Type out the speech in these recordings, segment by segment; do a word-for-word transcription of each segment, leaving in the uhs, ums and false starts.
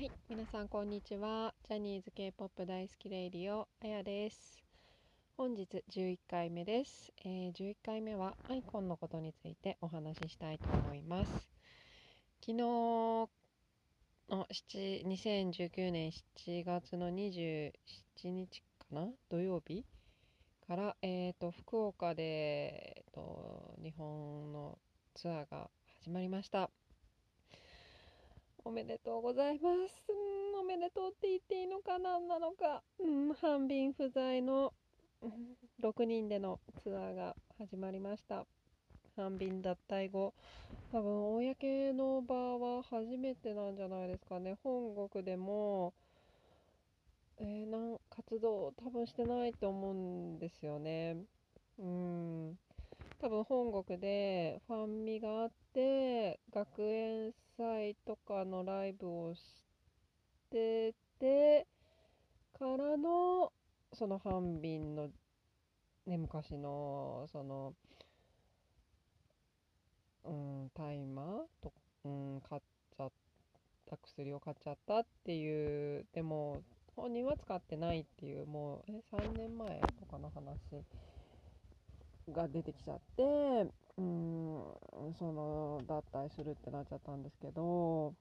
はい、皆さんこんにちは。ジャニーズ K-ポップ 大好きレイディオ、あやです。本日じゅういっかいめです。えー、じゅういっかいめはアイコンのことについてお話ししたいと思います。昨日のにせんじゅうきゅうねんしちがつのにじゅうしちにちかな、土曜日から、えー、と福岡で、えー、と日本のツアーが始まりました。おめでとうございます。うん、おめでとうって言っていいのかなんなのか、うん、半便不在の、うん、ろくにんでのツアーが始まりました。半便脱退後、多分公の場は初めてなんじゃないですかね。本国でも、えー、なん活動多分してないと思うんですよね。うん。多分本国でファンミがあって学園祭とかのライブをしててからのその半便のね、昔のそのうん大麻とうん買っちゃった薬を買っちゃったっていう、でも本人は使ってないっていう、もうえさんねんまえとかの話が出てきちゃって、うーん、その脱退するってなっちゃったんですけど、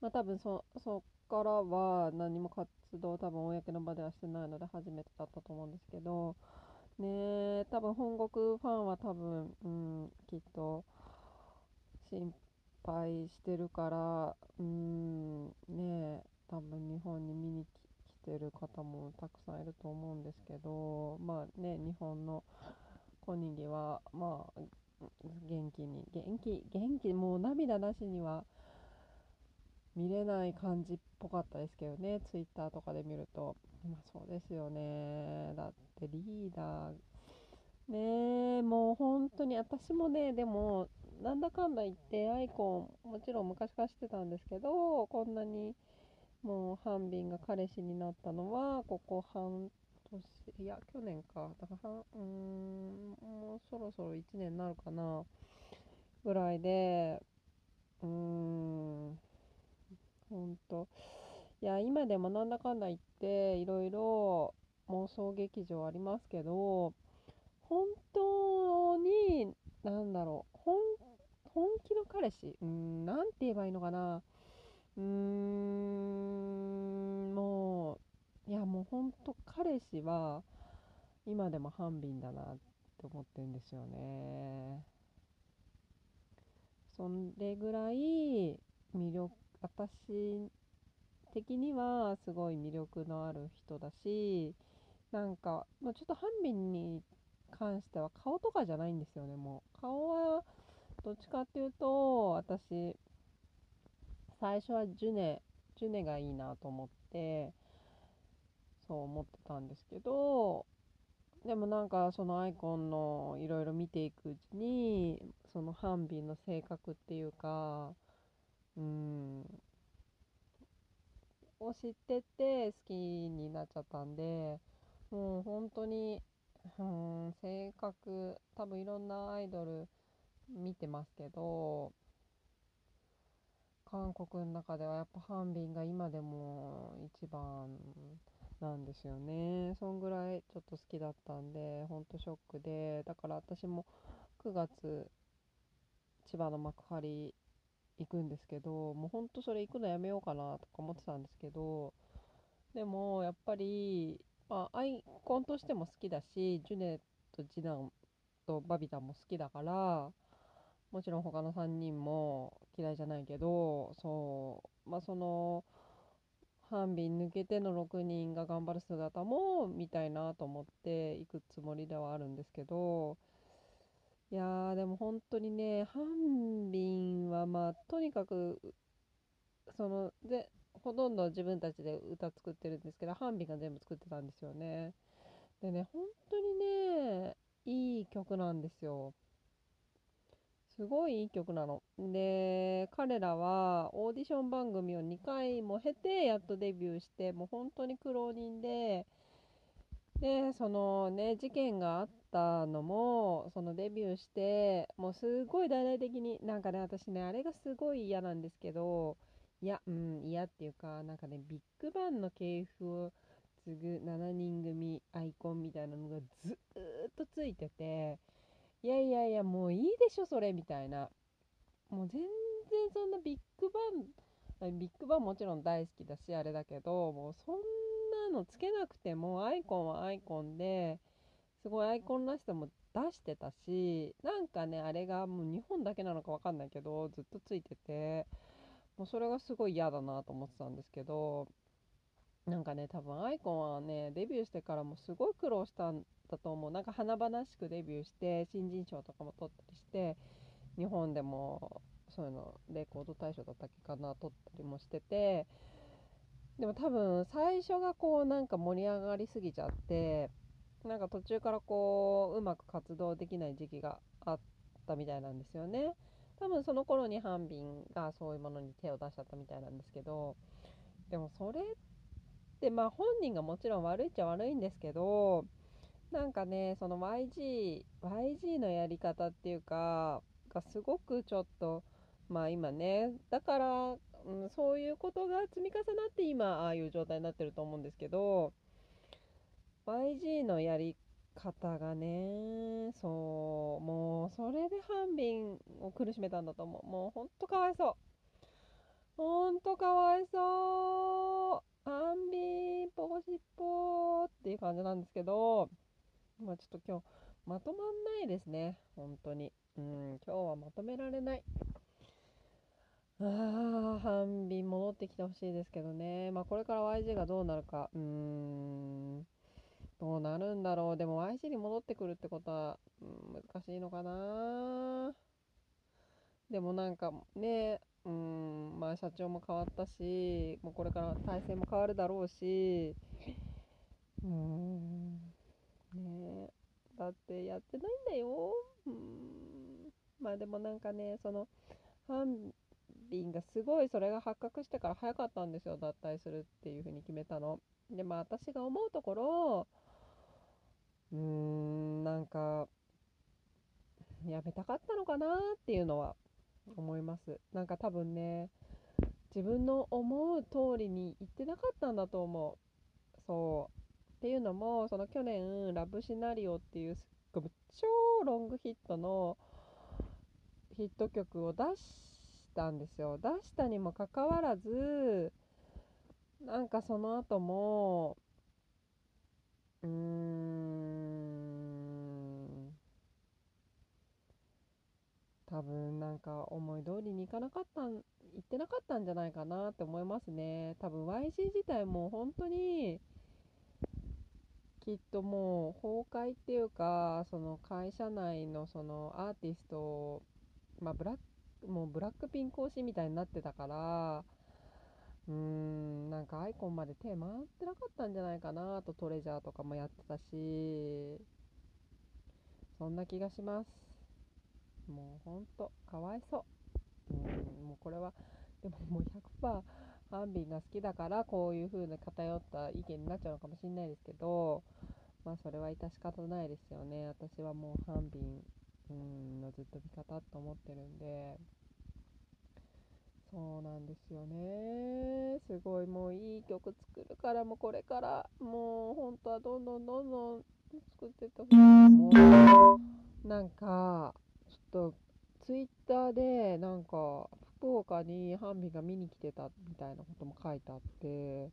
まあ多分そそっからは何も活動多分公の場ではしてないので初めてだったと思うんですけど、ね、多分本国ファンは多分、うん、きっと心配してるから、うん、ね、多分日本に見に来てる方もたくさんいると思うんですけど、まあね、日本の小にぎはまあ元気に元気元気もう涙なしには見れない感じっぽかったですけどね、ツイッターとかで見ると。まあそうですよね、だってリーダーね、もう本当に私もね、でもなんだかんだ言ってアイコンもちろん昔からしてたんですけど、こんなにもうハンビンが彼氏になったのはここ半年いや去年かだから半うーんもうそろそろいちねんになるかなぐらいで、うーんほんといや今でもなんだかんだ言っていろいろ妄想劇場ありますけど、本当になんだろう 本, 本気の彼氏うーんなんて言えばいいのかな、うーんもういやもうほんと彼氏は今でも半便だなって思ってるんですよね。それぐらい魅力、私的にはすごい魅力のある人だし、なんかちょっと半便に関しては顔とかじゃないんですよね。もう顔はどっちかっていうと私最初はジュネ、ジュネがいいなと思ってそう思ってたんですけど、でもなんかそのアイコンのいろいろ見ていくうちにそのハンビの性格っていうか、うーんを知ってって好きになっちゃったんで、もう本当にうーん性格多分いろんなアイドル見てますけど、韓国の中ではやっぱハンビンが今でも一番なんですよね。そんぐらいちょっと好きだったんでほんとショックで、だから私もくがつ千葉の幕張行くんですけど、もうほんとそれ行くのやめようかなとか思ってたんですけど、でもやっぱり、まあ、アイコンとしても好きだし、ジュネとジナとバビタも好きだから、もちろん他のさんにんも嫌いじゃないけど、そう、まあその半便抜けてのろくにんが頑張る姿も見たいなと思って行くつもりではあるんですけど、いやーでも本当にね、半便はまあとにかくそのでほとんど自分たちで歌作ってるんですけど、半便が全部作ってたんですよね。でね、本当にねいい曲なんですよ。すごいいい曲なの。で、彼らはオーディション番組をにかいも経てやっとデビューして、もう本当に苦労人で、で、そのね、事件があったのも、そのデビューして、もうすごい大々的に、なんかね、私ね、あれがすごい嫌なんですけど、いや、うん、いやっていうか、なんかね、ビッグバンの系譜を継ぐしちにん組アイコンみたいなのがずーっとついてて、いやいやいや、もういいでしょ、それみたいな。もう全然そんなビッグバン、ビッグバンもちろん大好きだし、あれだけど、もうそんなのつけなくても、アイコンはアイコンで、すごいアイコンらしさも出してたし、なんかね、あれがもう日本だけなのかわかんないけど、ずっとついてて、もうそれがすごい嫌だなと思ってたんですけど、なんかね、多分アイコンはね、デビューしてからもすごい苦労したんだと思う。なんか華々しくデビューして、新人賞とかも取ったりして、日本でもそういうの、レコード大賞だったっけかな、取ったりもしてて、でも多分最初がこうなんか盛り上がりすぎちゃって、なんか途中からこううまく活動できない時期があったみたいなんですよね。多分その頃にハンビンがそういうものに手を出しちゃったみたいなんですけど、でもそれってまあ本人がもちろん悪いっちゃ悪いんですけど、なんかね、その ワイジー、ワイジー のやり方っていうかがすごくちょっとまあ今ね、だから、うん、そういうことが積み重なって今ああいう状態になってると思うんですけど、ワイジー のやり方がね、そう、もうそれでハンビンを苦しめたんだと思う。もうほんとかわいそう、ほんとかわいそう、ハンビンポコシッポーっていう感じなんですけど、まあちょっと今日まとまんないですね、ほんとに。うん、今日はまとめられない。あー、ハンビン戻ってきてほしいですけどね。まあこれから ワイジー がどうなるか、うーん、どうなるんだろう。でも ワイジー に戻ってくるってことは、うん、難しいのかな。でもなんかね、うん、まあ社長も変わったし、もうこれから体制も変わるだろうし、うーん、ね、だってやってないんだよ。うん、まあでもなんかね、そのハンビンがすごいそれが発覚してから早かったんですよ、脱退するっていうふうに決めたの。でまあ私が思うところ、うーん、なんかやめたかったのかなっていうのは思います。なんか多分ね、自分の思う通りに言ってなかったんだと思う。そうっていうのも、その去年ラブシナリオっていうすっごい超ロングヒットのヒット曲を出したんですよ。出したにもかかわらず、なんかその後もうーん、多分なんか思い通りにいかなかったん、いってなかったんじゃないかなって思いますね。多分 ワイジー 自体も本当にきっともう崩壊っていうか、その会社内のそのアーティスト、まあブラック、もうブラックピンク推しみたいになってたから、うーん、なんかアイコンまで手回ってなかったんじゃないかなと、トレジャーとかもやってたし、そんな気がします。もうほんとかわいそう。うん、もうこれはでももう ひゃくパーセント ハンビンが好きだからこういう風な偏った意見になっちゃうのかもしれないですけど、まあそれは致し方ないですよね。私はもうハンビン、うん、のずっと味方と思ってるんで。そうなんですよね。すごいもういい曲作るから、もうこれからもう本当はどんどんどんどん作ってったほしい。もうなんかちょっとツイッターでなんか福岡にハンビンが見に来てたみたいなことも書いてあって、え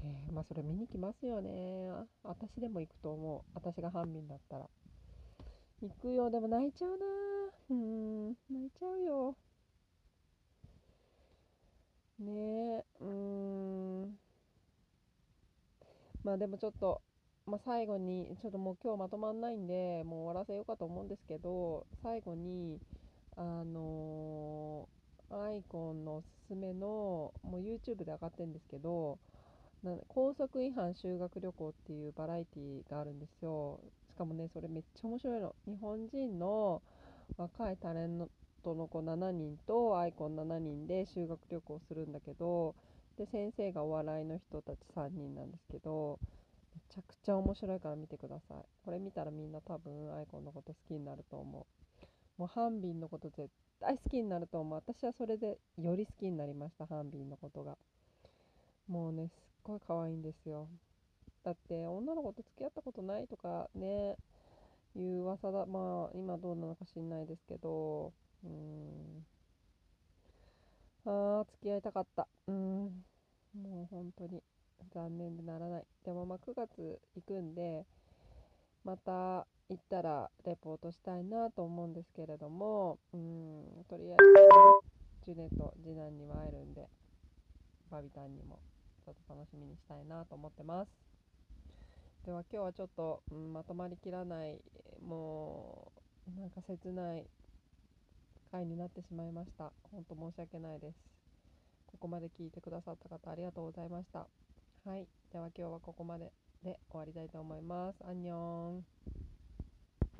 ー、まあそれ見に来ますよね。私でも行くと思う。私がハンビンだったら行くよ。でも泣いちゃうな。うーん、泣いちゃうよね。え、うーん、まあでもちょっと、まあ、最後にちょっともう今日まとまんないんでもう終わらせようかと思うんですけど、最後にあのー、アイコンのおすすめのもう YouTube で上がってるんですけど、な校則違反修学旅行っていうバラエティがあるんですよ。しかもね、それめっちゃ面白いの。日本人の若いタレントとの子しちにんとアイコンしちにんで修学旅行するんだけど、で先生がお笑いの人たちさんにんなんですけど、めちゃくちゃ面白いから見てください。これ見たらみんな多分アイコンのこと好きになると思う。もうハンビンのこと絶対好きになると思う。私はそれでより好きになりました、ハンビンのことが。もうね、すっごい可愛いんですよ。だって女の子と付き合ったことないとかね、いう噂だ。まあ今どうなのか知んないですけど、うーん、あー付き合いたかった。うん、もう本当に残念でならない。でもまあくがつ行くんで、また行ったらレポートしたいなと思うんですけれども、うーん、とりあえずジュネと次男には会えるんで、バビタンにもちょっと楽しみにしたいなと思ってます。では今日はちょっと、うん、まとまりきらない、もうなんか切ない回になってしまいました。本当申し訳ないです。ここまで聞いてくださった方ありがとうございました。はい、では今日はここまでで終わりたいと思います。アンニョン。